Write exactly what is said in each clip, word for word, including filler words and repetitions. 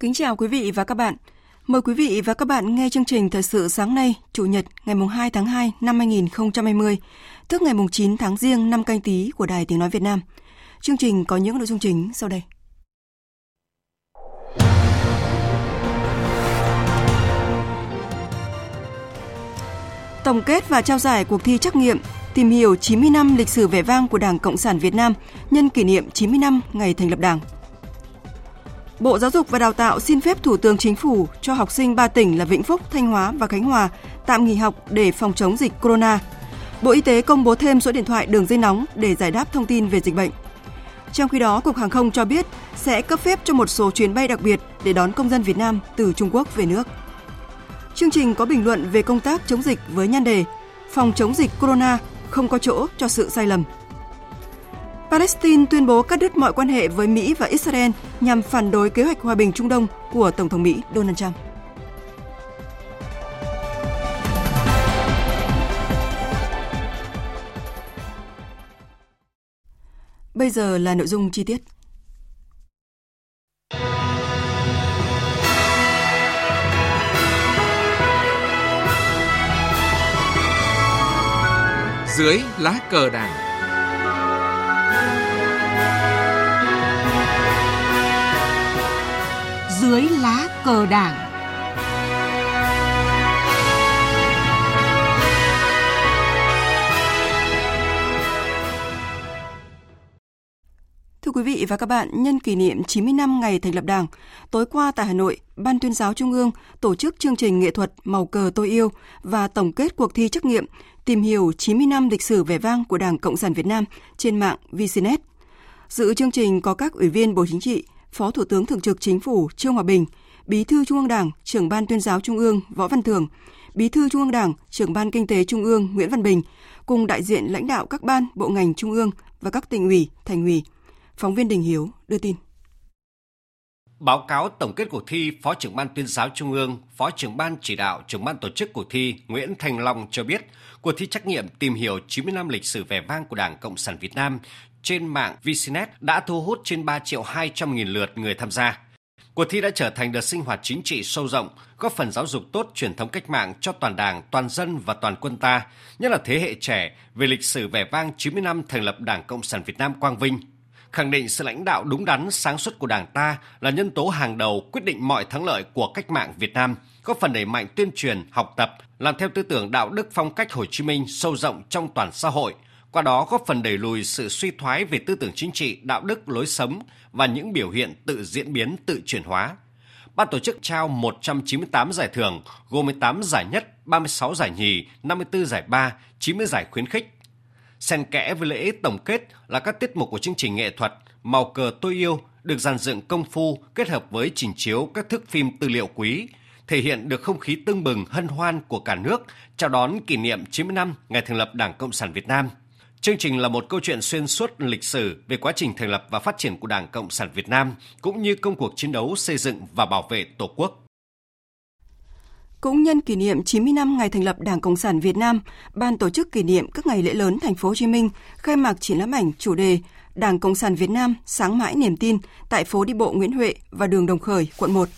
Kính chào quý vị và các bạn. Mời quý vị và các bạn nghe chương trình Thời sự sáng nay, Chủ nhật, ngày hai tháng hai năm hai nghìn không trăm hai mươi, tức ngày chín tháng Giêng năm Canh Tý của Đài Tiếng Nói Việt Nam. Chương trình có những nội dung chính sau đây. Tổng kết và trao giải cuộc thi trắc nghiệm tìm hiểu chín mươi năm lịch sử vẻ vang của Đảng Cộng sản Việt Nam nhân kỷ niệm chín mươi năm ngày thành lập Đảng. Bộ Giáo dục và Đào tạo xin phép Thủ tướng Chính phủ cho học sinh ba tỉnh là Vĩnh Phúc, Thanh Hóa và Khánh Hòa tạm nghỉ học để phòng chống dịch corona. Bộ Y tế công bố thêm số điện thoại đường dây nóng để giải đáp thông tin về dịch bệnh. Trong khi đó, Cục Hàng không cho biết sẽ cấp phép cho một số chuyến bay đặc biệt để đón công dân Việt Nam từ Trung Quốc về nước. Chương trình có bình luận về công tác chống dịch với nhan đề Phòng chống dịch corona không có chỗ cho sự sai lầm. Palestine tuyên bố cắt đứt mọi quan hệ với Mỹ và Israel nhằm phản đối kế hoạch hòa bình Trung Đông của Tổng thống Mỹ Donald Trump. Bây giờ là nội dung chi tiết. Dưới lá cờ Đảng. Dưới lá cờ Đảng. Thưa quý vị và các bạn, nhân kỷ niệm chín mươi năm ngày thành lập Đảng, tối qua tại Hà Nội, Ban Tuyên giáo Trung ương tổ chức chương trình nghệ thuật Màu cờ tôi yêu và tổng kết cuộc thi trắc nghiệm tìm hiểu chín mươi năm lịch sử vẻ vang của Đảng Cộng sản Việt Nam trên mạng Vinsnet. Dự chương trình có các Ủy viên Bộ Chính trị, Phó Thủ tướng Thường trực Chính phủ Trương Hòa Bình, Bí thư Trung ương Đảng, Trưởng ban Tuyên giáo Trung ương Võ Văn Thưởng, Bí thư Trung ương Đảng, Trưởng ban Kinh tế Trung ương Nguyễn Văn Bình, cùng đại diện lãnh đạo các ban, bộ ngành Trung ương và các tỉnh ủy, thành ủy. Phóng viên Đình Hiếu đưa tin. Báo cáo tổng kết cuộc thi, Phó trưởng ban Tuyên giáo Trung ương, Phó trưởng ban chỉ đạo, Trưởng ban tổ chức cuộc thi Nguyễn Thành Long cho biết, cuộc thi trắc nghiệm tìm hiểu chín mươi năm lịch sử vẻ vang của Đảng Cộng sản Việt Nam trên mạng Vinsnet đã thu hút trên ba triệu hai trăm nghìn lượt người tham gia. Cuộc thi đã trở thành đợt sinh hoạt chính trị sâu rộng, góp phần giáo dục tốt truyền thống cách mạng cho toàn Đảng, toàn dân và toàn quân ta, nhất là thế hệ trẻ về lịch sử vẻ vang chín mươi năm thành lập Đảng Cộng sản Việt Nam quang vinh, khẳng định sự lãnh đạo đúng đắn, sáng suốt của Đảng ta là nhân tố hàng đầu quyết định mọi thắng lợi của cách mạng Việt Nam, góp phần đẩy mạnh tuyên truyền, học tập, làm theo tư tưởng đạo đức phong cách Hồ Chí Minh sâu rộng trong toàn xã hội. Qua đó góp phần đẩy lùi sự suy thoái về tư tưởng chính trị, đạo đức, lối sống và những biểu hiện tự diễn biến, tự chuyển hóa. Ban tổ chức trao một trăm chín mươi tám giải thưởng, gồm mười tám giải nhất, ba mươi sáu giải nhì, năm mươi tư giải ba, chín mươi giải khuyến khích. Xen kẽ với lễ tổng kết là các tiết mục của chương trình nghệ thuật Màu cờ tôi yêu được dàn dựng công phu kết hợp với trình chiếu các thước phim tư liệu quý, thể hiện được không khí tưng bừng hân hoan của cả nước chào đón kỷ niệm chín mươi năm ngày thành lập Đảng Cộng sản Việt Nam. Chương trình là một câu chuyện xuyên suốt lịch sử về quá trình thành lập và phát triển của Đảng Cộng sản Việt Nam, cũng như công cuộc chiến đấu xây dựng và bảo vệ Tổ quốc. Cũng nhân kỷ niệm chín mươi năm ngày thành lập Đảng Cộng sản Việt Nam, Ban tổ chức kỷ niệm các ngày lễ lớn Thành phố Hồ Chí Minh khai mạc triển lãm ảnh chủ đề Đảng Cộng sản Việt Nam sáng mãi niềm tin tại phố đi bộ Nguyễn Huệ và đường Đồng Khởi, quận một.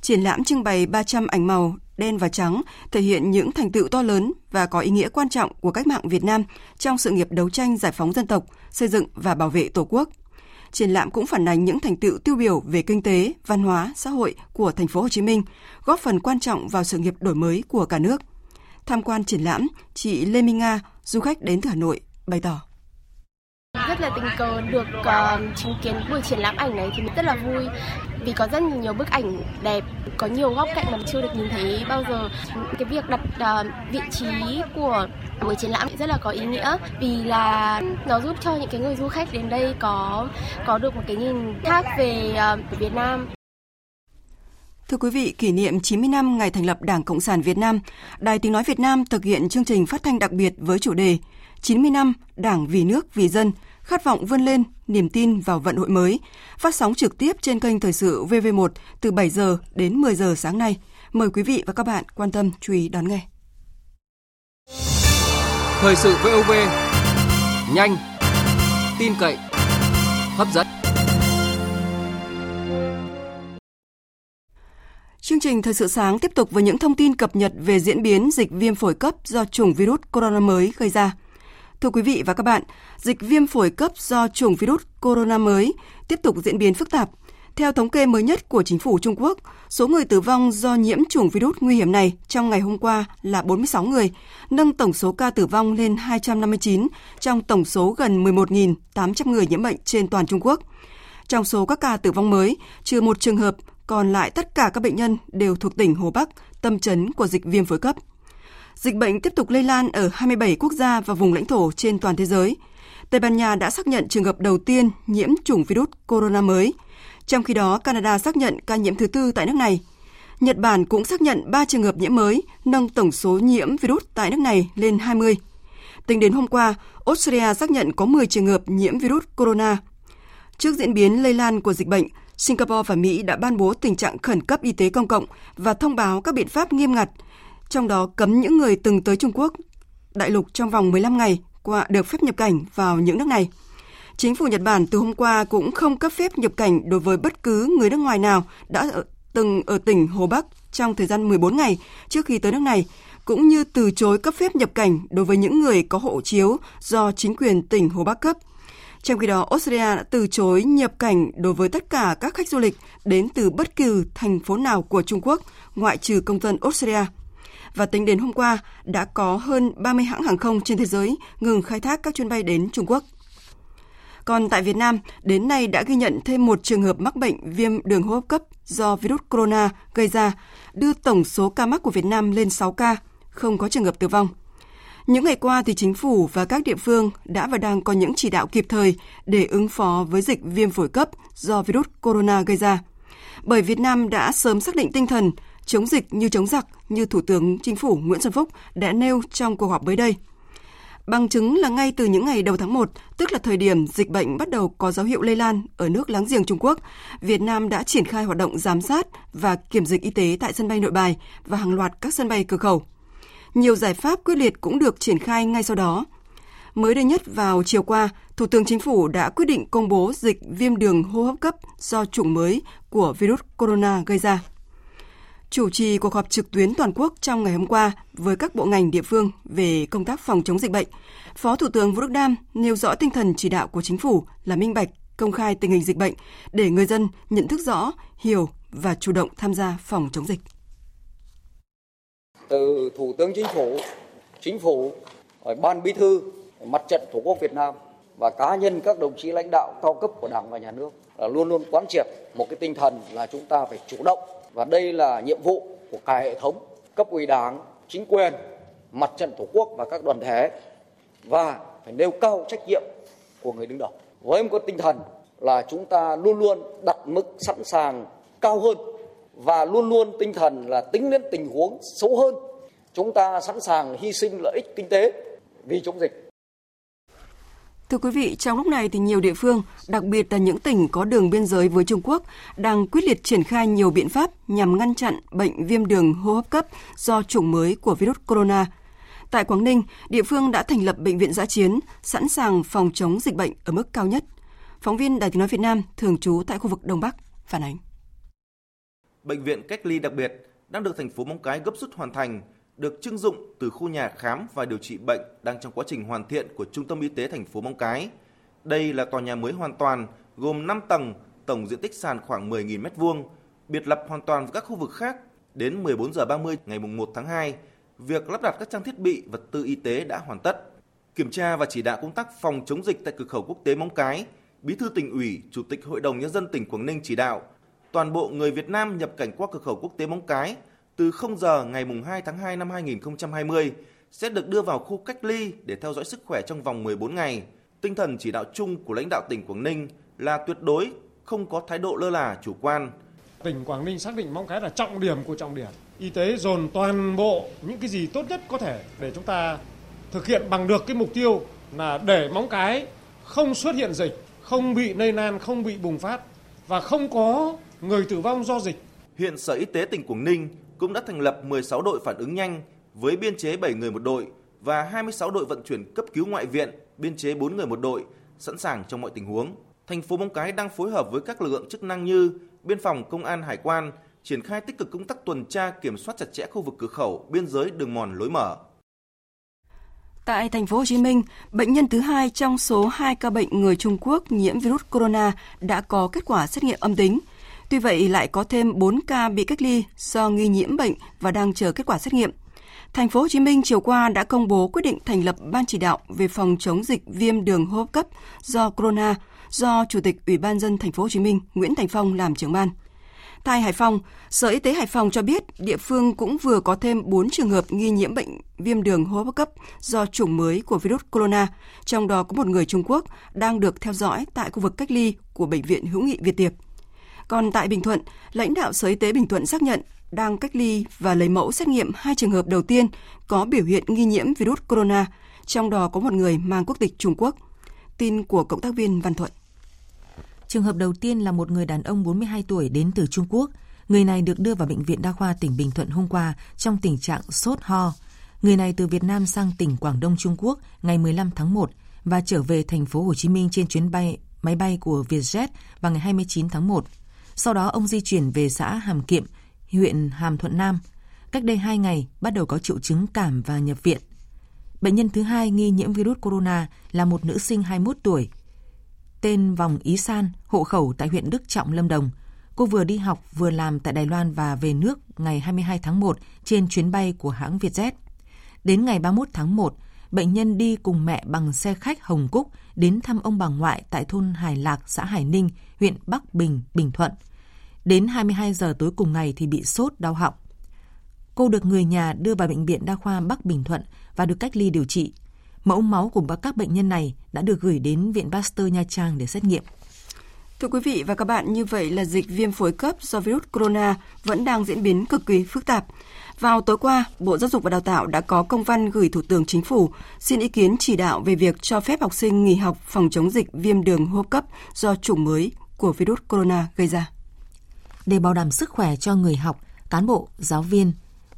Triển lãm trưng bày ba trăm ảnh màu đen và trắng thể hiện những thành tựu to lớn và có ý nghĩa quan trọng của cách mạng Việt Nam trong sự nghiệp đấu tranh giải phóng dân tộc, xây dựng và bảo vệ Tổ quốc. Triển lãm cũng phản ánh những thành tựu tiêu biểu về kinh tế, văn hóa, xã hội của Thành phố Hồ Chí Minh, góp phần quan trọng vào sự nghiệp đổi mới của cả nước. Tham quan triển lãm, chị Lê Minh Nga, du khách đến từ Hà Nội, bày tỏ: Rất là tình cờ được uh, chứng kiến buổi triển lãm ảnh này thì mình rất là vui vì có rất nhiều bức ảnh đẹp, có nhiều góc cạnh mà chưa được nhìn thấy bao giờ. Cái việc đặt uh, vị trí của buổi triển lãm rất là có ý nghĩa vì là nó giúp cho những cái người du khách đến đây có có được một cái nhìn khác về uh, Việt Nam. Thưa quý vị, kỷ niệm chín mươi năm ngày thành lập Đảng Cộng sản Việt Nam, Đài Tiếng Nói Việt Nam thực hiện chương trình phát thanh đặc biệt với chủ đề chín mươi năm Đảng vì nước, vì dân, khát vọng vươn lên, niềm tin vào vận hội mới, phát sóng trực tiếp trên kênh Thời sự vê vê một từ bảy giờ đến mười giờ sáng nay. Mời quý vị và các bạn quan tâm chú ý đón nghe. Thời sự vê o vê, nhanh, tin cậy, hấp dẫn. Chương trình Thời sự sáng tiếp tục với những thông tin cập nhật về diễn biến dịch viêm phổi cấp do chủng virus corona mới gây ra. Thưa quý vị và các bạn, dịch viêm phổi cấp do chủng virus corona mới tiếp tục diễn biến phức tạp. Theo thống kê mới nhất của chính phủ Trung Quốc, số người tử vong do nhiễm chủng virus nguy hiểm này trong ngày hôm qua là bốn mươi sáu người, nâng tổng số ca tử vong lên hai trăm năm mươi chín trong tổng số gần mười một nghìn tám trăm người nhiễm bệnh trên toàn Trung Quốc. Trong số các ca tử vong mới, trừ một trường hợp, còn lại tất cả các bệnh nhân đều thuộc tỉnh Hồ Bắc, tâm trấn của dịch viêm phổi cấp. Dịch bệnh tiếp tục lây lan ở hai mươi bảy quốc gia và vùng lãnh thổ trên toàn thế giới. Tây Ban Nha đã xác nhận trường hợp đầu tiên nhiễm chủng virus corona mới. Trong khi đó, Canada xác nhận ca nhiễm thứ tư tại nước này. Nhật Bản cũng xác nhận ba trường hợp nhiễm mới, nâng tổng số nhiễm virus tại nước này lên hai mươi. Tính đến hôm qua, Australia xác nhận có mười trường hợp nhiễm virus corona. Trước diễn biến lây lan của dịch bệnh, Singapore và Mỹ đã ban bố tình trạng khẩn cấp y tế công cộng và thông báo các biện pháp nghiêm ngặt, trong đó cấm những người từng tới Trung Quốc đại lục trong vòng mười lăm ngày qua được phép nhập cảnh vào những nước này. Chính phủ Nhật Bản từ hôm qua cũng không cấp phép nhập cảnh đối với bất cứ người nước ngoài nào đã ở, từng ở tỉnh Hồ Bắc trong thời gian mười bốn ngày trước khi tới nước này, cũng như từ chối cấp phép nhập cảnh đối với những người có hộ chiếu do chính quyền tỉnh Hồ Bắc cấp. Trong khi đó, Australia đã từ chối nhập cảnh đối với tất cả các khách du lịch đến từ bất cứ thành phố nào của Trung Quốc, ngoại trừ công dân Australia. Và tính đến hôm qua, đã có hơn ba mươi hãng hàng không trên thế giới ngừng khai thác các chuyến bay đến Trung Quốc. Còn tại Việt Nam, đến nay đã ghi nhận thêm một trường hợp mắc bệnh viêm đường hô hấp cấp do virus corona gây ra, đưa tổng số ca mắc của Việt Nam lên sáu ca, không có trường hợp tử vong. Những ngày qua, thì chính phủ và các địa phương đã và đang có những chỉ đạo kịp thời để ứng phó với dịch viêm phổi cấp do virus corona gây ra. Bởi Việt Nam đã sớm xác định tinh thần chống dịch như chống giặc, như Thủ tướng Chính phủ Nguyễn Xuân Phúc đã nêu trong cuộc họp mới đây. Bằng chứng là ngay từ những ngày đầu tháng một, tức là thời điểm dịch bệnh bắt đầu có dấu hiệu lây lan ở nước láng giềng Trung Quốc, Việt Nam đã triển khai hoạt động giám sát và kiểm dịch y tế tại sân bay Nội Bài và hàng loạt các sân bay cửa khẩu. Nhiều giải pháp quyết liệt cũng được triển khai ngay sau đó. Mới đây nhất vào chiều qua, Thủ tướng Chính phủ đã quyết định công bố dịch viêm đường hô hấp cấp do chủng mới của virus corona gây ra. Chủ trì cuộc họp trực tuyến toàn quốc trong ngày hôm qua với các bộ ngành địa phương về công tác phòng chống dịch bệnh, Phó Thủ tướng Vũ Đức Đam nêu rõ tinh thần chỉ đạo của Chính phủ là minh bạch, công khai tình hình dịch bệnh để người dân nhận thức rõ, hiểu và chủ động tham gia phòng chống dịch. Từ Thủ tướng Chính phủ, Chính phủ, Ban Bí thư, Mặt trận Tổ quốc Việt Nam và cá nhân các đồng chí lãnh đạo cao cấp của Đảng và Nhà nước là luôn luôn quán triệt một cái tinh thần là chúng ta phải chủ động, và đây là nhiệm vụ của cả hệ thống cấp ủy Đảng, chính quyền, Mặt trận Tổ quốc và các đoàn thể, và phải nêu cao trách nhiệm của người đứng đầu với một tinh thần là chúng ta luôn luôn đặt mức sẵn sàng cao hơn và luôn luôn tinh thần là tính đến tình huống xấu hơn. Chúng ta sẵn sàng hy sinh lợi ích kinh tế vì chống dịch. Thưa quý vị, trong lúc này thì nhiều địa phương, đặc biệt là những tỉnh có đường biên giới với Trung Quốc, đang quyết liệt triển khai nhiều biện pháp nhằm ngăn chặn bệnh viêm đường hô hấp cấp do chủng mới của virus corona. Tại Quảng Ninh, địa phương đã thành lập bệnh viện dã chiến, sẵn sàng phòng chống dịch bệnh ở mức cao nhất. Phóng viên Đài Tiếng Nói Việt Nam thường trú tại khu vực Đông Bắc phản ánh. Bệnh viện cách ly đặc biệt đang được thành phố Móng Cái gấp rút hoàn thành, được trưng dụng từ khu nhà khám và điều trị bệnh đang trong quá trình hoàn thiện của Trung tâm Y tế thành phố Móng Cái. Đây là tòa nhà mới hoàn toàn, gồm năm tầng, tổng diện tích sàn khoảng mười nghìn mét vuông, biệt lập hoàn toàn với các khu vực khác. Đến mười bốn giờ ba mươi ngày một tháng hai, việc lắp đặt các trang thiết bị vật tư y tế đã hoàn tất. kiểm tra và chỉ đạo công tác phòng chống dịch tại cửa khẩu quốc tế Móng Cái, Bí thư tỉnh ủy, Chủ tịch Hội đồng Nhân dân tỉnh Quảng Ninh chỉ đạo toàn bộ người Việt Nam nhập cảnh qua cửa khẩu quốc tế Móng Cái từ không giờ ngày hai tháng hai năm hai nghìn không trăm hai mươi sẽ được đưa vào khu cách ly để theo dõi sức khỏe trong vòng mười bốn ngày. Tinh thần chỉ đạo chung của lãnh đạo tỉnh Quảng Ninh là tuyệt đối không có thái độ lơ là, chủ quan. Tỉnh Quảng Ninh xác định Móng Cái là trọng điểm của trọng điểm. Y tế dồn toàn bộ những cái gì tốt nhất có thể để chúng ta thực hiện bằng được cái mục tiêu là để Móng Cái không xuất hiện dịch, không bị lây lan, không bị bùng phát và không có người tử vong do dịch. Hiện Sở Y tế tỉnh Quảng Ninh cũng đã thành lập mười sáu đội phản ứng nhanh với biên chế bảy người một đội và hai mươi sáu đội vận chuyển cấp cứu ngoại viện, biên chế bốn người một đội, sẵn sàng trong mọi tình huống. Thành phố Móng Cái đang phối hợp với các lực lượng chức năng như biên phòng, công an, hải quan, triển khai tích cực công tác tuần tra kiểm soát chặt chẽ khu vực cửa khẩu, biên giới, đường mòn, lối mở. Tại thành phố Hồ Chí Minh, bệnh nhân thứ hai trong số hai ca bệnh người Trung Quốc nhiễm virus corona đã có kết quả xét nghiệm âm tính. Tuy vậy lại có thêm bốn ca bị cách ly do nghi nhiễm bệnh và đang chờ kết quả xét nghiệm. Thành phố Hồ Chí Minh chiều qua đã công bố quyết định thành lập ban chỉ đạo về phòng chống dịch viêm đường hô hấp cấp do corona do Chủ tịch Ủy ban nhân dân thành phố Hồ Chí Minh Nguyễn Thành Phong làm trưởng ban. Tại Hải Phòng, Sở Y tế Hải Phòng cho biết địa phương cũng vừa có thêm bốn trường hợp nghi nhiễm bệnh viêm đường hô hấp cấp do chủng mới của virus corona, trong đó có một người Trung Quốc đang được theo dõi tại khu vực cách ly của Bệnh viện Hữu nghị Việt Tiệp. Còn tại Bình Thuận, lãnh đạo Sở Y tế Bình Thuận xác nhận đang cách ly và lấy mẫu xét nghiệm hai trường hợp đầu tiên có biểu hiện nghi nhiễm virus corona, trong đó có một người mang quốc tịch Trung Quốc. Tin của cộng tác viên Văn Thuận. Trường hợp đầu tiên là một người đàn ông bốn mươi hai tuổi đến từ Trung Quốc. Người này được đưa vào Bệnh viện Đa khoa tỉnh Bình Thuận hôm qua trong tình trạng sốt ho. Người này từ Việt Nam sang tỉnh Quảng Đông Trung Quốc ngày mười lăm tháng một và trở về thành phố Hồ Chí Minh trên chuyến bay máy bay của Vietjet vào ngày hai mươi chín tháng một. Sau đó ông di chuyển về xã Hàm Kiệm, huyện Hàm Thuận Nam. Cách đây hai ngày bắt đầu có triệu chứng cảm và nhập viện. Bệnh nhân thứ hai nghi nhiễm virus corona là một nữ sinh hai mươi mốt tuổi. Tên Vòng Ý San, hộ khẩu tại huyện Đức Trọng, Lâm Đồng. Cô vừa đi học vừa làm tại Đài Loan và về nước ngày hai mươi hai tháng một trên chuyến bay của hãng Vietjet. Đến ngày ba mươi mốt tháng một, bệnh nhân đi cùng mẹ bằng xe khách Hồng Cúc đến thăm ông bà ngoại tại thôn Hải Lạc, xã Hải Ninh, huyện Bắc Bình, Bình Thuận. Đến hai mươi hai giờ tối cùng ngày thì bị sốt, đau họng. Cô được người nhà đưa vào Bệnh viện Đa khoa Bắc Bình Thuận và được cách ly điều trị. Mẫu máu của các bệnh nhân này đã được gửi đến Viện Pasteur Nha Trang để xét nghiệm. Thưa quý vị và các bạn, như vậy là dịch viêm phổi cấp do virus corona vẫn đang diễn biến cực kỳ phức tạp. Vào tối qua, Bộ Giáo dục và Đào tạo đã có công văn gửi Thủ tướng Chính phủ xin ý kiến chỉ đạo về việc cho phép học sinh nghỉ học phòng chống dịch viêm đường hô hấp cấp do chủng mới của virus corona gây ra. Để bảo đảm sức khỏe cho người học, cán bộ, giáo viên,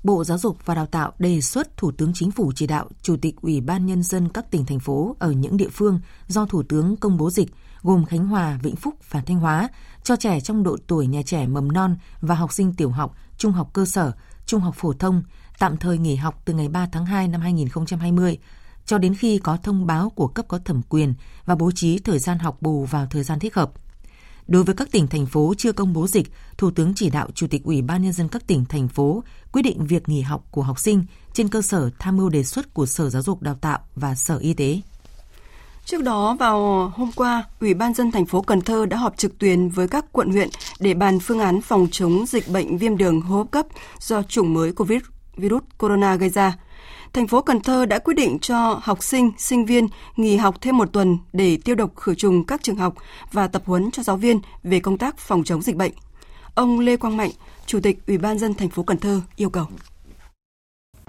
Bộ Giáo dục và Đào tạo đề xuất Thủ tướng Chính phủ chỉ đạo Chủ tịch Ủy ban Nhân dân các tỉnh, thành phố ở những địa phương do Thủ tướng công bố dịch, gồm Khánh Hòa, Vĩnh Phúc và Thanh Hóa, cho trẻ trong độ tuổi nhà trẻ mầm non và học sinh tiểu học, trung học cơ sở, trung học phổ thông, tạm thời nghỉ học từ ngày ba tháng hai năm hai nghìn không trăm hai mươi, cho đến khi có thông báo của cấp có thẩm quyền và bố trí thời gian học bù vào thời gian thích hợp. Đối với các tỉnh, thành phố chưa công bố dịch, Thủ tướng chỉ đạo Chủ tịch Ủy ban Nhân dân các tỉnh, thành phố quyết định việc nghỉ học của học sinh trên cơ sở tham mưu đề xuất của Sở Giáo dục Đào tạo và Sở Y tế. Trước đó, vào hôm qua, Ủy ban nhân dân thành phố Cần Thơ đã họp trực tuyến với các quận huyện để bàn phương án phòng chống dịch bệnh viêm đường hô hấp cấp do chủng mới của virus corona gây ra. Thành phố Cần Thơ đã quyết định cho học sinh, sinh viên nghỉ học thêm một tuần để tiêu độc khử trùng các trường học và tập huấn cho giáo viên về công tác phòng chống dịch bệnh. Ông Lê Quang Mạnh, Chủ tịch Ủy ban nhân dân thành phố Cần Thơ yêu cầu.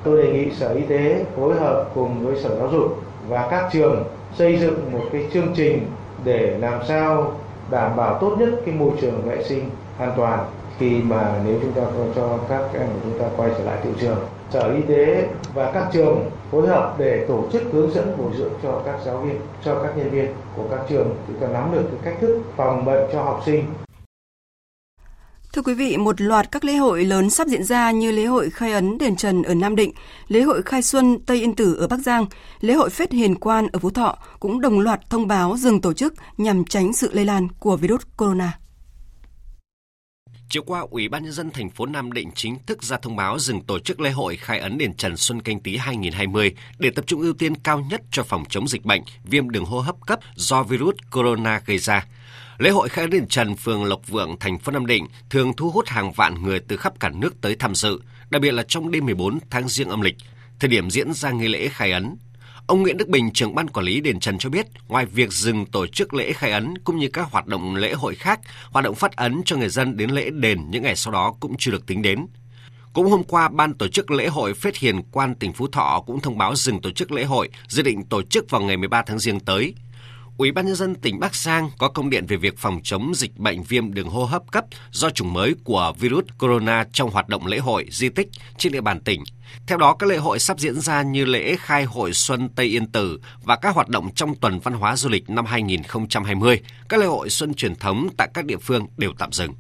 Tôi đề nghị Sở Y tế phối hợp cùng với Sở Giáo dục và các trường xây dựng một cái chương trình để làm sao đảm bảo tốt nhất cái môi trường vệ sinh an toàn khi mà nếu chúng ta cho các em của chúng ta quay trở lại tiểu trường. Sở Y tế và các trường phối hợp để tổ chức hướng dẫn bồi dưỡng cho các giáo viên, cho các nhân viên của các trường, chúng ta nắm được cái cách thức phòng bệnh cho học sinh. Thưa quý vị, một loạt các lễ hội lớn sắp diễn ra như lễ hội khai ấn đền Trần ở Nam Định, lễ hội khai xuân Tây Yên Tử ở Bắc Giang, lễ hội Phết Hiền Quan ở Phú Thọ cũng đồng loạt thông báo dừng tổ chức nhằm tránh sự lây lan của virus corona. Chiều qua, Ủy ban Nhân dân thành phố Nam Định chính thức ra thông báo dừng tổ chức lễ hội khai ấn đền Trần Xuân Canh Tí hai không hai không để tập trung ưu tiên cao nhất cho phòng chống dịch bệnh viêm đường hô hấp cấp do virus corona gây ra. Lễ hội khai ấn đền Trần phường Lộc Vượng, thành phố Nam Định thường thu hút hàng vạn người từ khắp cả nước tới tham dự, đặc biệt là trong đêm mười bốn tháng Giêng âm lịch, thời điểm diễn ra nghi lễ khai ấn. Ông Nguyễn Đức Bình, trưởng ban quản lý đền Trần cho biết, ngoài việc dừng tổ chức lễ khai ấn cũng như các hoạt động lễ hội khác, hoạt động phát ấn cho người dân đến lễ đền những ngày sau đó cũng chưa được tính đến. Cũng hôm qua, ban tổ chức lễ hội Phết Hiền Quan tỉnh Phú Thọ cũng thông báo dừng tổ chức lễ hội, dự định tổ chức vào ngày mười ba tháng Giêng tới. Ủy ban Nhân dân tỉnh Bắc Giang có công điện về việc phòng chống dịch bệnh viêm đường hô hấp cấp do chủng mới của virus corona trong hoạt động lễ hội, di tích trên địa bàn tỉnh. Theo đó, các lễ hội sắp diễn ra như lễ khai hội Xuân Tây Yên Tử và các hoạt động trong tuần văn hóa du lịch năm hai không hai không. Các lễ hội xuân truyền thống tại các địa phương đều tạm dừng.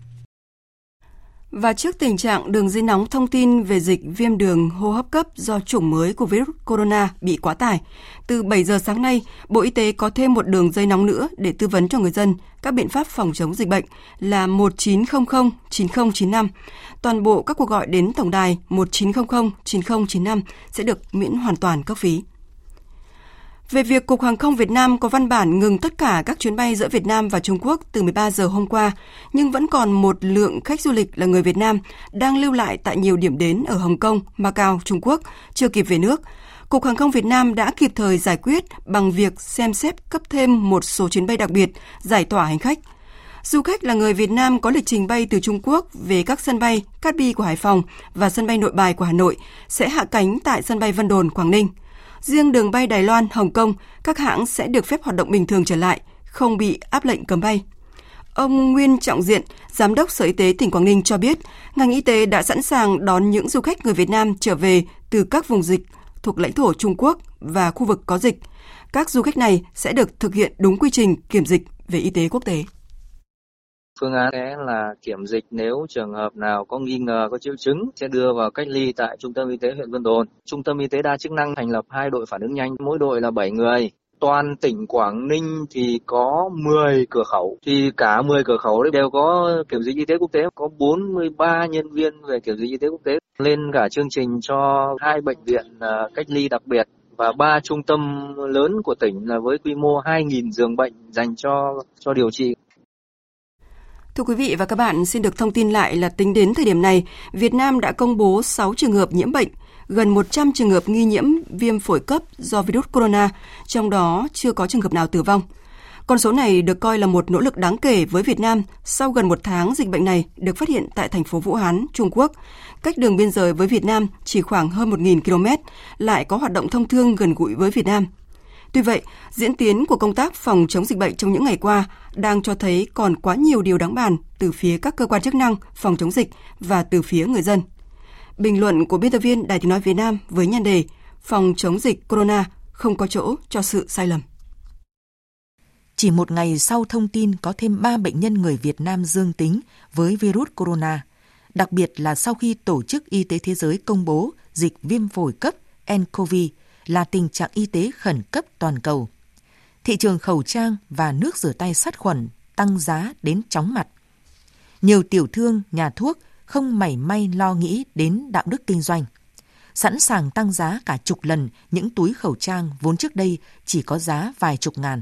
Và trước tình trạng đường dây nóng thông tin về dịch viêm đường hô hấp cấp do chủng mới của virus corona bị quá tải, từ bảy giờ sáng nay, Bộ Y tế có thêm một đường dây nóng nữa để tư vấn cho người dân các biện pháp phòng chống dịch bệnh là một chín không không chín không chín năm. Toàn bộ các cuộc gọi đến tổng đài một chín không không chín không chín năm sẽ được miễn hoàn toàn các phí. Về việc Cục Hàng không Việt Nam có văn bản ngừng tất cả các chuyến bay giữa Việt Nam và Trung Quốc từ mười ba giờ hôm qua, nhưng vẫn còn một lượng khách du lịch là người Việt Nam đang lưu lại tại nhiều điểm đến ở Hồng Kông, Macau, Trung Quốc, chưa kịp về nước. Cục Hàng không Việt Nam đã kịp thời giải quyết bằng việc xem xét cấp thêm một số chuyến bay đặc biệt, giải tỏa hành khách. Du khách là người Việt Nam có lịch trình bay từ Trung Quốc về các sân bay Cát Bi của Hải Phòng và sân bay Nội Bài của Hà Nội sẽ hạ cánh tại sân bay Vân Đồn, Quảng Ninh. Riêng đường bay Đài Loan, Hồng Kông, các hãng sẽ được phép hoạt động bình thường trở lại, không bị áp lệnh cấm bay. Ông Nguyễn Trọng Diện, Giám đốc Sở Y tế tỉnh Quảng Ninh cho biết, ngành y tế đã sẵn sàng đón những du khách người Việt Nam trở về từ các vùng dịch thuộc lãnh thổ Trung Quốc và khu vực có dịch. Các du khách này sẽ được thực hiện đúng quy trình kiểm dịch về y tế quốc tế. Phương án là kiểm dịch nếu trường hợp nào có nghi ngờ, có triệu chứng sẽ đưa vào cách ly tại Trung tâm Y tế huyện Vân Đồn. Trung tâm Y tế đa chức năng thành lập hai đội phản ứng nhanh, mỗi đội là bảy người. Toàn tỉnh Quảng Ninh thì có mười cửa khẩu, thì cả mười cửa khẩu đều có kiểm dịch y tế quốc tế, có bốn mươi ba nhân viên về kiểm dịch y tế quốc tế. Lên cả chương trình cho hai bệnh viện cách ly đặc biệt và ba trung tâm lớn của tỉnh là với quy mô hai nghìn giường bệnh dành cho, cho điều trị. Thưa quý vị và các bạn, xin được thông tin lại là tính đến thời điểm này, Việt Nam đã công bố sáu trường hợp nhiễm bệnh, gần một trăm trường hợp nghi nhiễm viêm phổi cấp do virus corona, trong đó chưa có trường hợp nào tử vong. Con số này được coi là một nỗ lực đáng kể với Việt Nam sau gần một tháng dịch bệnh này được phát hiện tại thành phố Vũ Hán, Trung Quốc. Cách đường biên giới với Việt Nam chỉ khoảng hơn một nghìn ki lô mét, lại có hoạt động thông thương gần gũi với Việt Nam. Tuy vậy, diễn tiến của công tác phòng chống dịch bệnh trong những ngày qua đang cho thấy còn quá nhiều điều đáng bàn từ phía các cơ quan chức năng phòng chống dịch và từ phía người dân. Bình luận của biên tập viên Đài Tiếng Nói Việt Nam với nhan đề Phòng chống dịch Corona không có chỗ cho sự sai lầm. Chỉ một ngày sau thông tin có thêm ba bệnh nhân người Việt Nam dương tính với virus corona, đặc biệt là sau khi Tổ chức Y tế Thế giới công bố dịch viêm phổi cấp en cô vê là tình trạng y tế khẩn cấp toàn cầu. Thị trường khẩu trang và nước rửa tay sát khuẩn tăng giá đến chóng mặt. Nhiều tiểu thương, nhà thuốc không mảy may lo nghĩ đến đạo đức kinh doanh, sẵn sàng tăng giá cả chục lần những túi khẩu trang vốn trước đây chỉ có giá vài chục ngàn.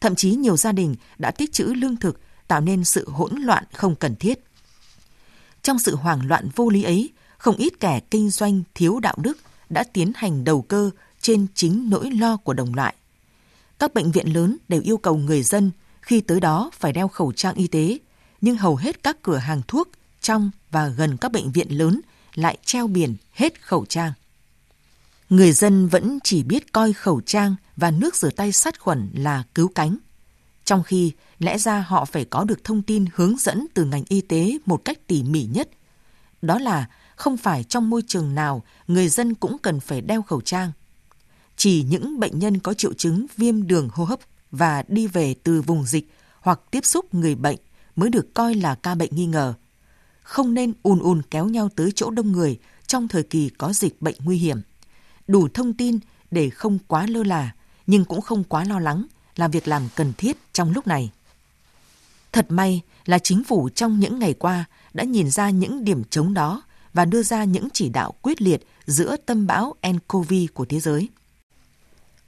Thậm chí nhiều gia đình đã tích trữ lương thực tạo nên sự hỗn loạn không cần thiết. Trong sự hoảng loạn vô lý ấy, không ít kẻ kinh doanh thiếu đạo đức đã tiến hành đầu cơ trên chính nỗi lo của đồng loại. Các bệnh viện lớn đều yêu cầu người dân khi tới đó phải đeo khẩu trang y tế, nhưng hầu hết các cửa hàng thuốc trong và gần các bệnh viện lớn lại treo biển hết khẩu trang. Người dân vẫn chỉ biết coi khẩu trang và nước rửa tay sát khuẩn là cứu cánh, trong khi lẽ ra họ phải có được thông tin hướng dẫn từ ngành y tế một cách tỉ mỉ nhất. Đó là không phải trong môi trường nào người dân cũng cần phải đeo khẩu trang. Chỉ những bệnh nhân có triệu chứng viêm đường hô hấp và đi về từ vùng dịch hoặc tiếp xúc người bệnh mới được coi là ca bệnh nghi ngờ. Không nên ùn ùn kéo nhau tới chỗ đông người trong thời kỳ có dịch bệnh nguy hiểm. Đủ thông tin để không quá lơ là, nhưng cũng không quá lo lắng là việc làm cần thiết trong lúc này. Thật may là chính phủ trong những ngày qua đã nhìn ra những điểm trống đó và đưa ra những chỉ đạo quyết liệt giữa tâm bão en cô vê của thế giới.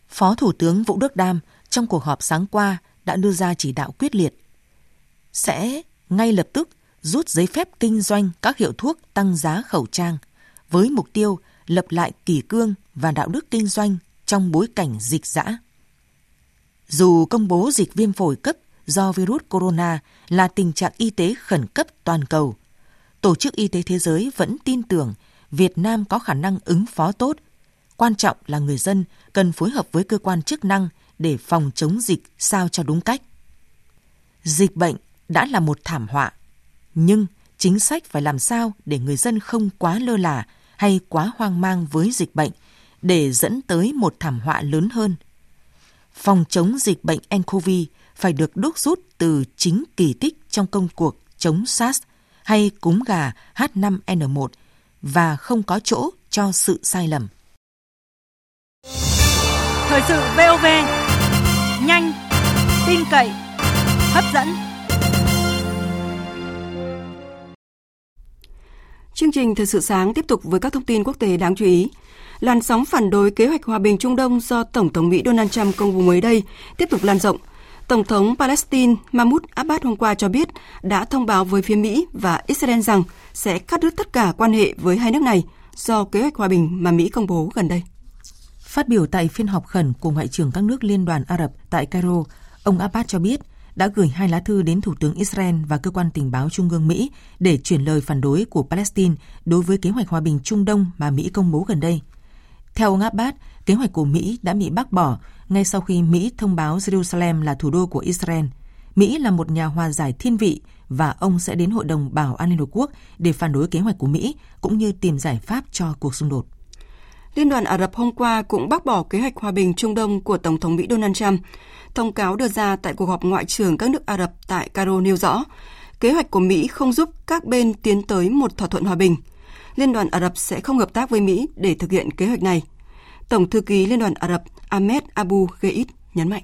Phó Thủ tướng Vũ Đức Đam trong cuộc họp sáng qua đã đưa ra chỉ đạo quyết liệt. Sẽ ngay lập tức rút giấy phép kinh doanh các hiệu thuốc tăng giá khẩu trang với mục tiêu lập lại kỷ cương và đạo đức kinh doanh trong bối cảnh dịch dã. Dù công bố dịch viêm phổi cấp do virus corona là tình trạng y tế khẩn cấp toàn cầu, Tổ chức Y tế Thế giới vẫn tin tưởng Việt Nam có khả năng ứng phó tốt. Quan trọng là người dân cần phối hợp với cơ quan chức năng để phòng chống dịch sao cho đúng cách. Dịch bệnh đã là một thảm họa, nhưng chính sách phải làm sao để người dân không quá lơ là hay quá hoang mang với dịch bệnh để dẫn tới một thảm họa lớn hơn. Phòng chống dịch bệnh en cô vê phải được đúc rút từ chính kỳ tích trong công cuộc chống SARS hay cúm gà hát năm en một và không có chỗ cho sự sai lầm. Thời sự vê o vê, nhanh, tin cậy, hấp dẫn. Chương trình Thời sự sáng tiếp tục với các thông tin quốc tế đáng chú ý. Làn sóng phản đối kế hoạch hòa bình Trung Đông do Tổng thống Mỹ Donald Trump công bố mới đây tiếp tục lan rộng. Tổng thống Palestine Mahmoud Abbas hôm qua cho biết đã thông báo với phía Mỹ và Israel rằng sẽ cắt đứt tất cả quan hệ với hai nước này do kế hoạch hòa bình mà Mỹ công bố gần đây. Phát biểu tại phiên họp khẩn của Ngoại trưởng các nước Liên đoàn Ả Rập tại Cairo, ông Abbas cho biết đã gửi hai lá thư đến Thủ tướng Israel và Cơ quan Tình báo Trung ương Mỹ để chuyển lời phản đối của Palestine đối với kế hoạch hòa bình Trung Đông mà Mỹ công bố gần đây. Theo ông Abbas, kế hoạch của Mỹ đã bị bác bỏ ngay sau khi Mỹ thông báo Jerusalem là thủ đô của Israel. Mỹ là một nhà hòa giải thiên vị và ông sẽ đến Hội đồng Bảo an Liên Hợp Quốc để phản đối kế hoạch của Mỹ cũng như tìm giải pháp cho cuộc xung đột. Liên đoàn Ả Rập hôm qua cũng bác bỏ kế hoạch hòa bình Trung Đông của Tổng thống Mỹ Donald Trump. Thông cáo đưa ra tại cuộc họp Ngoại trưởng các nước Ả Rập tại Cairo nêu rõ, kế hoạch của Mỹ không giúp các bên tiến tới một thỏa thuận hòa bình. Liên đoàn Ả Rập sẽ không hợp tác với Mỹ để thực hiện kế hoạch này. Tổng thư ký Liên đoàn Ả Rập Ahmed Abu Ghait nhấn mạnh.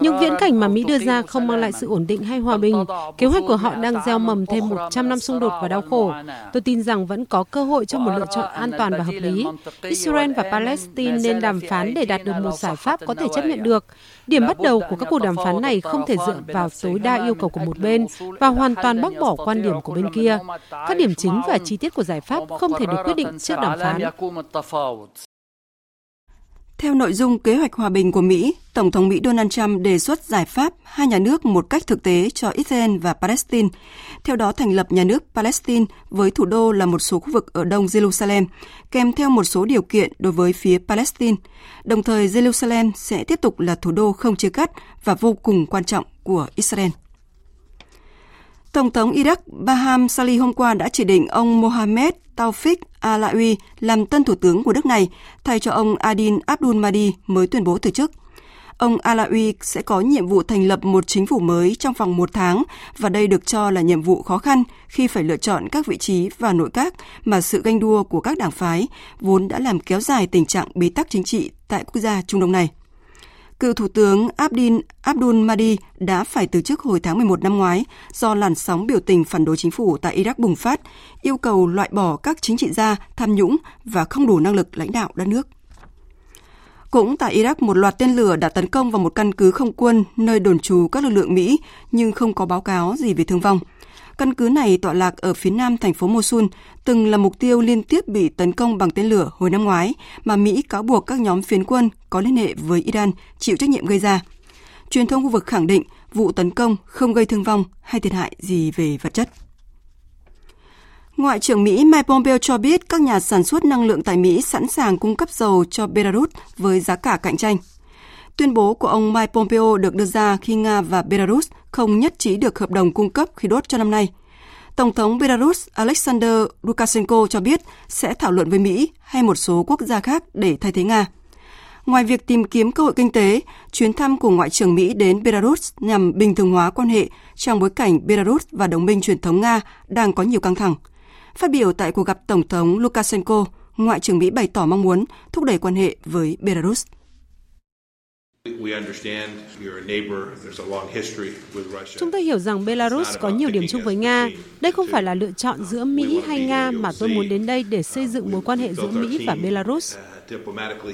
Những viễn cảnh mà Mỹ đưa ra không mang lại sự ổn định hay hòa bình. Kế hoạch của họ đang gieo mầm thêm một trăm năm xung đột và đau khổ. Tôi tin rằng vẫn có cơ hội cho một lựa chọn an toàn và hợp lý. Israel và Palestine nên đàm phán để đạt được một giải pháp có thể chấp nhận được. Điểm bắt đầu của các cuộc đàm phán này không thể dựa vào tối đa yêu cầu của một bên và hoàn toàn bác bỏ quan điểm của bên kia. Các điểm chính và chi tiết của giải pháp không thể được quyết định trước đàm phán. Theo nội dung kế hoạch hòa bình của Mỹ, Tổng thống Mỹ Donald Trump đề xuất giải pháp hai nhà nước một cách thực tế cho Israel và Palestine. Theo đó thành lập nhà nước Palestine với thủ đô là một số khu vực ở đông Jerusalem, kèm theo một số điều kiện đối với phía Palestine. Đồng thời Jerusalem sẽ tiếp tục là thủ đô không chia cắt và vô cùng quan trọng của Israel. Tổng thống Iraq Baham Salih hôm qua đã chỉ định ông Mohammed Taufik Alawi làm tân thủ tướng của nước này, thay cho ông Adin Abdul Mahdi mới tuyên bố từ chức. Ông Alawi sẽ có nhiệm vụ thành lập một chính phủ mới trong vòng một tháng và đây được cho là nhiệm vụ khó khăn khi phải lựa chọn các vị trí và nội các mà sự ganh đua của các đảng phái vốn đã làm kéo dài tình trạng bế tắc chính trị tại quốc gia Trung Đông này. Cựu Thủ tướng Adin Abdul Mahdi đã phải từ chức hồi tháng mười một năm ngoái do làn sóng biểu tình phản đối chính phủ tại Iraq bùng phát, yêu cầu loại bỏ các chính trị gia tham nhũng và không đủ năng lực lãnh đạo đất nước. Cũng tại Iraq, một loạt tên lửa đã tấn công vào một căn cứ không quân nơi đồn trú các lực lượng Mỹ nhưng không có báo cáo gì về thương vong. Căn cứ này tọa lạc ở phía nam thành phố Mosul, từng là mục tiêu liên tiếp bị tấn công bằng tên lửa hồi năm ngoái mà Mỹ cáo buộc các nhóm phiến quân có liên hệ với Iran chịu trách nhiệm gây ra. Truyền thông khu vực khẳng định vụ tấn công không gây thương vong hay thiệt hại gì về vật chất. Ngoại trưởng Mỹ Mike Pompeo cho biết các nhà sản xuất năng lượng tại Mỹ sẵn sàng cung cấp dầu cho Belarus với giá cả cạnh tranh. Tuyên bố của ông Mike Pompeo được đưa ra khi Nga và Belarus không nhất trí được hợp đồng cung cấp khí đốt cho năm nay. Tổng thống Belarus Alexander Lukashenko cho biết sẽ thảo luận với Mỹ hay một số quốc gia khác để thay thế Nga. Ngoài việc tìm kiếm cơ hội kinh tế, chuyến thăm của Ngoại trưởng Mỹ đến Belarus nhằm bình thường hóa quan hệ trong bối cảnh Belarus và đồng minh truyền thống Nga đang có nhiều căng thẳng. Phát biểu tại cuộc gặp Tổng thống Lukashenko, Ngoại trưởng Mỹ bày tỏ mong muốn thúc đẩy quan hệ với Belarus. Chúng tôi hiểu rằng Belarus có nhiều điểm chung với Nga. Đây không phải là lựa chọn giữa Mỹ hay Nga mà tôi muốn đến đây để xây dựng mối quan hệ giữa Mỹ và Belarus.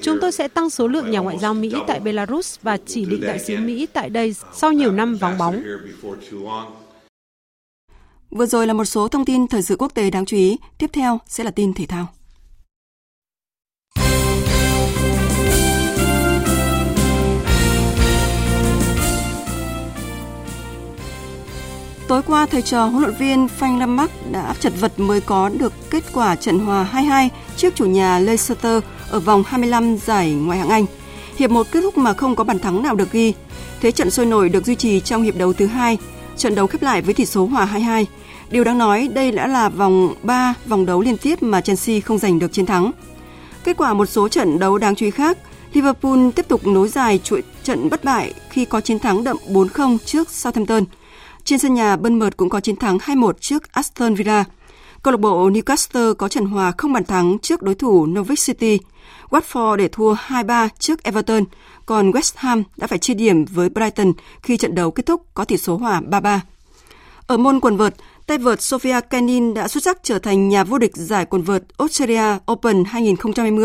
Chúng tôi sẽ tăng số lượng nhà ngoại giao Mỹ tại Belarus và chỉ định đại sứ Mỹ tại đây sau nhiều năm vắng bóng. Vừa rồi là một số thông tin thời sự quốc tế đáng chú ý. Tiếp theo sẽ là tin thể thao. Tối qua, thầy trò huấn luyện viên Frank Lampard đã chật vật mới có được kết quả trận hòa hai hai trước chủ nhà Leicester ở vòng hai mươi lăm giải Ngoại hạng Anh. Hiệp một kết thúc mà không có bàn thắng nào được ghi. Thế trận sôi nổi được duy trì trong hiệp đấu thứ hai. Trận đấu khép lại với tỷ số hòa hai hai. Điều đáng nói, đây đã là vòng ba vòng đấu liên tiếp mà Chelsea không giành được chiến thắng. Kết quả một số trận đấu đáng chú ý khác, Liverpool tiếp tục nối dài chuỗi trận bất bại khi có chiến thắng đậm bốn không trước Southampton. Trên sân nhà, Bournemouth cũng có chiến thắng hai một trước Aston Villa. Câu lạc bộ Newcastle có trận hòa không bàn thắng trước đối thủ Norwich City. Watford để thua hai ba trước Everton, còn West Ham đã phải chia điểm với Brighton khi trận đấu kết thúc có tỷ số hòa ba ba. Ở môn quần vợt, tay vợt Sofia Kenin đã xuất sắc trở thành nhà vô địch giải quần vợt Australia Open hai không hai không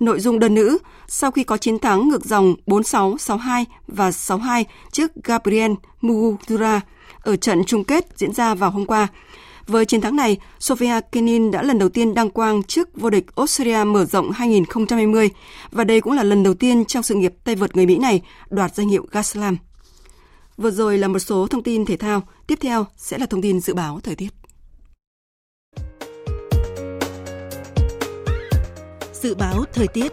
nội dung đơn nữ sau khi có chiến thắng ngược dòng bốn sáu, sáu hai và sáu hai trước Gabriela Muguruza ở trận chung kết diễn ra vào hôm qua. Với chiến thắng này, Sofia Kenin đã lần đầu tiên đăng quang trước vô địch Australia mở rộng hai không hai không và đây cũng là lần đầu tiên trong sự nghiệp tay vợt người Mỹ này đoạt danh hiệu Grand Slam. Vừa rồi là một số thông tin thể thao, tiếp theo sẽ là thông tin dự báo thời tiết. Dự báo thời tiết.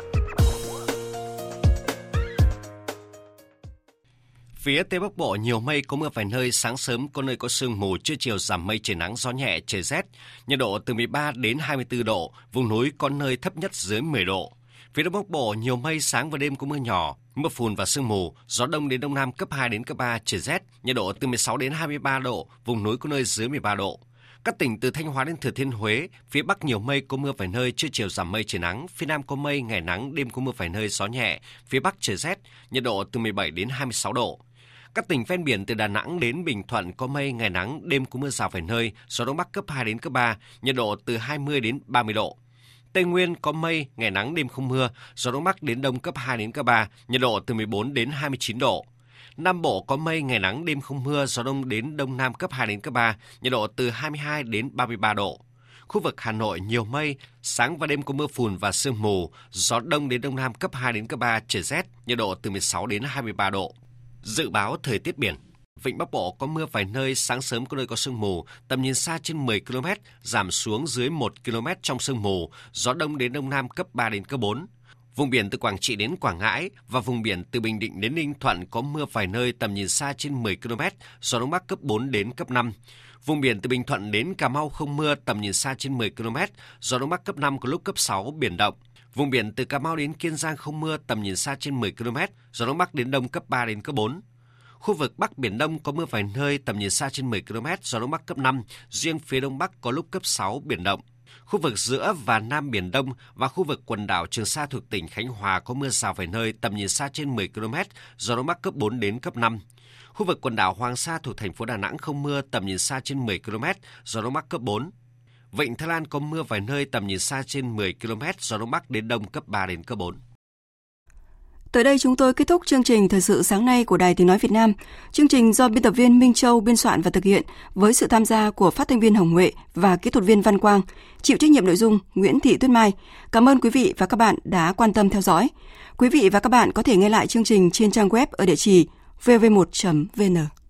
Phía Tây Bắc Bộ nhiều mây, có mưa vài nơi, sáng sớm có nơi có sương mù, trưa chiều giảm mây trời nắng, gió nhẹ, trời rét, nhiệt độ từ mười ba đến hai mươi tư độ, vùng núi có nơi thấp nhất dưới mười độ. Phía Đông Bắc Bộ nhiều mây, sáng và đêm có mưa nhỏ, mưa phùn và sương mù, gió đông đến đông nam cấp hai đến cấp ba, trời rét, nhiệt độ từ mười sáu đến hai mươi ba độ, vùng núi có nơi dưới mười ba độ. Các tỉnh từ Thanh Hóa đến Thừa Thiên Huế, phía Bắc nhiều mây, có mưa vài nơi, trưa chiều giảm mây trời nắng, phía Nam có mây, ngày nắng, đêm có mưa vài nơi, gió nhẹ, phía Bắc trời rét, nhiệt độ từ mười bảy đến hai mươi sáu độ. Các tỉnh ven biển từ Đà Nẵng đến Bình Thuận có mây, ngày nắng, đêm có mưa rào vài nơi, gió đông bắc cấp hai đến cấp ba, nhiệt độ từ hai mươi đến ba mươi độ. Tây Nguyên có mây, ngày nắng, đêm không mưa, gió đông bắc đến đông cấp hai đến cấp ba, nhiệt độ từ mười bốn đến hai mươi chín độ. Nam Bộ có mây, ngày nắng, đêm không mưa, gió đông đến đông nam cấp hai đến cấp ba, nhiệt độ từ hai mươi hai đến ba mươi ba độ. Khu vực Hà Nội nhiều mây, sáng và đêm có mưa phùn và sương mù, gió đông đến đông nam cấp hai đến cấp ba, trời rét, nhiệt độ từ mười sáu đến hai mươi ba độ. Dự báo thời tiết biển. Vịnh Bắc Bộ có mưa vài nơi, sáng sớm có nơi có sương mù, tầm nhìn xa trên mười ki lô mét, giảm xuống dưới một ki lô mét trong sương mù, gió đông đến đông nam cấp ba đến cấp bốn. Vùng biển từ Quảng Trị đến Quảng Ngãi và vùng biển từ Bình Định đến Ninh Thuận có mưa vài nơi, tầm nhìn xa trên mười ki lô mét, gió đông bắc cấp bốn đến cấp năm. Vùng biển từ Bình Thuận đến Cà Mau không mưa, tầm nhìn xa trên mười ki lô mét, gió đông bắc cấp năm có lúc cấp sáu, biển động. Vùng biển từ Cà Mau đến Kiên Giang không mưa, tầm nhìn xa trên mười ki lô mét, gió đông bắc đến đông cấp ba đến cấp bốn. Khu vực Bắc Biển Đông có mưa vài nơi, tầm nhìn xa trên mười ki lô mét, gió đông bắc cấp năm, riêng phía đông bắc có lúc cấp sáu, biển động. Khu vực giữa và Nam Biển Đông và khu vực quần đảo Trường Sa thuộc tỉnh Khánh Hòa có mưa rào vài nơi, tầm nhìn xa trên mười ki lô mét, gió đông bắc cấp bốn đến cấp năm. Khu vực quần đảo Hoàng Sa thuộc thành phố Đà Nẵng không mưa, tầm nhìn xa trên mười ki lô mét, gió đông bắc cấp bốn. Vịnh Thái Lan có mưa vài nơi, tầm nhìn xa trên mười ki lô mét, gió đông bắc đến đông cấp ba đến cấp bốn. Tới đây chúng tôi kết thúc chương trình Thời sự sáng nay của Đài Tiếng Nói Việt Nam. Chương trình do biên tập viên Minh Châu biên soạn và thực hiện với sự tham gia của phát thanh viên Hồng Nguyễn và kỹ thuật viên Văn Quang, chịu trách nhiệm nội dung Nguyễn Thị Tuyết Mai. Cảm ơn quý vị và các bạn đã quan tâm theo dõi. Quý vị và các bạn có thể nghe lại chương trình trên trang web ở địa chỉ vê o vê một chấm vê en.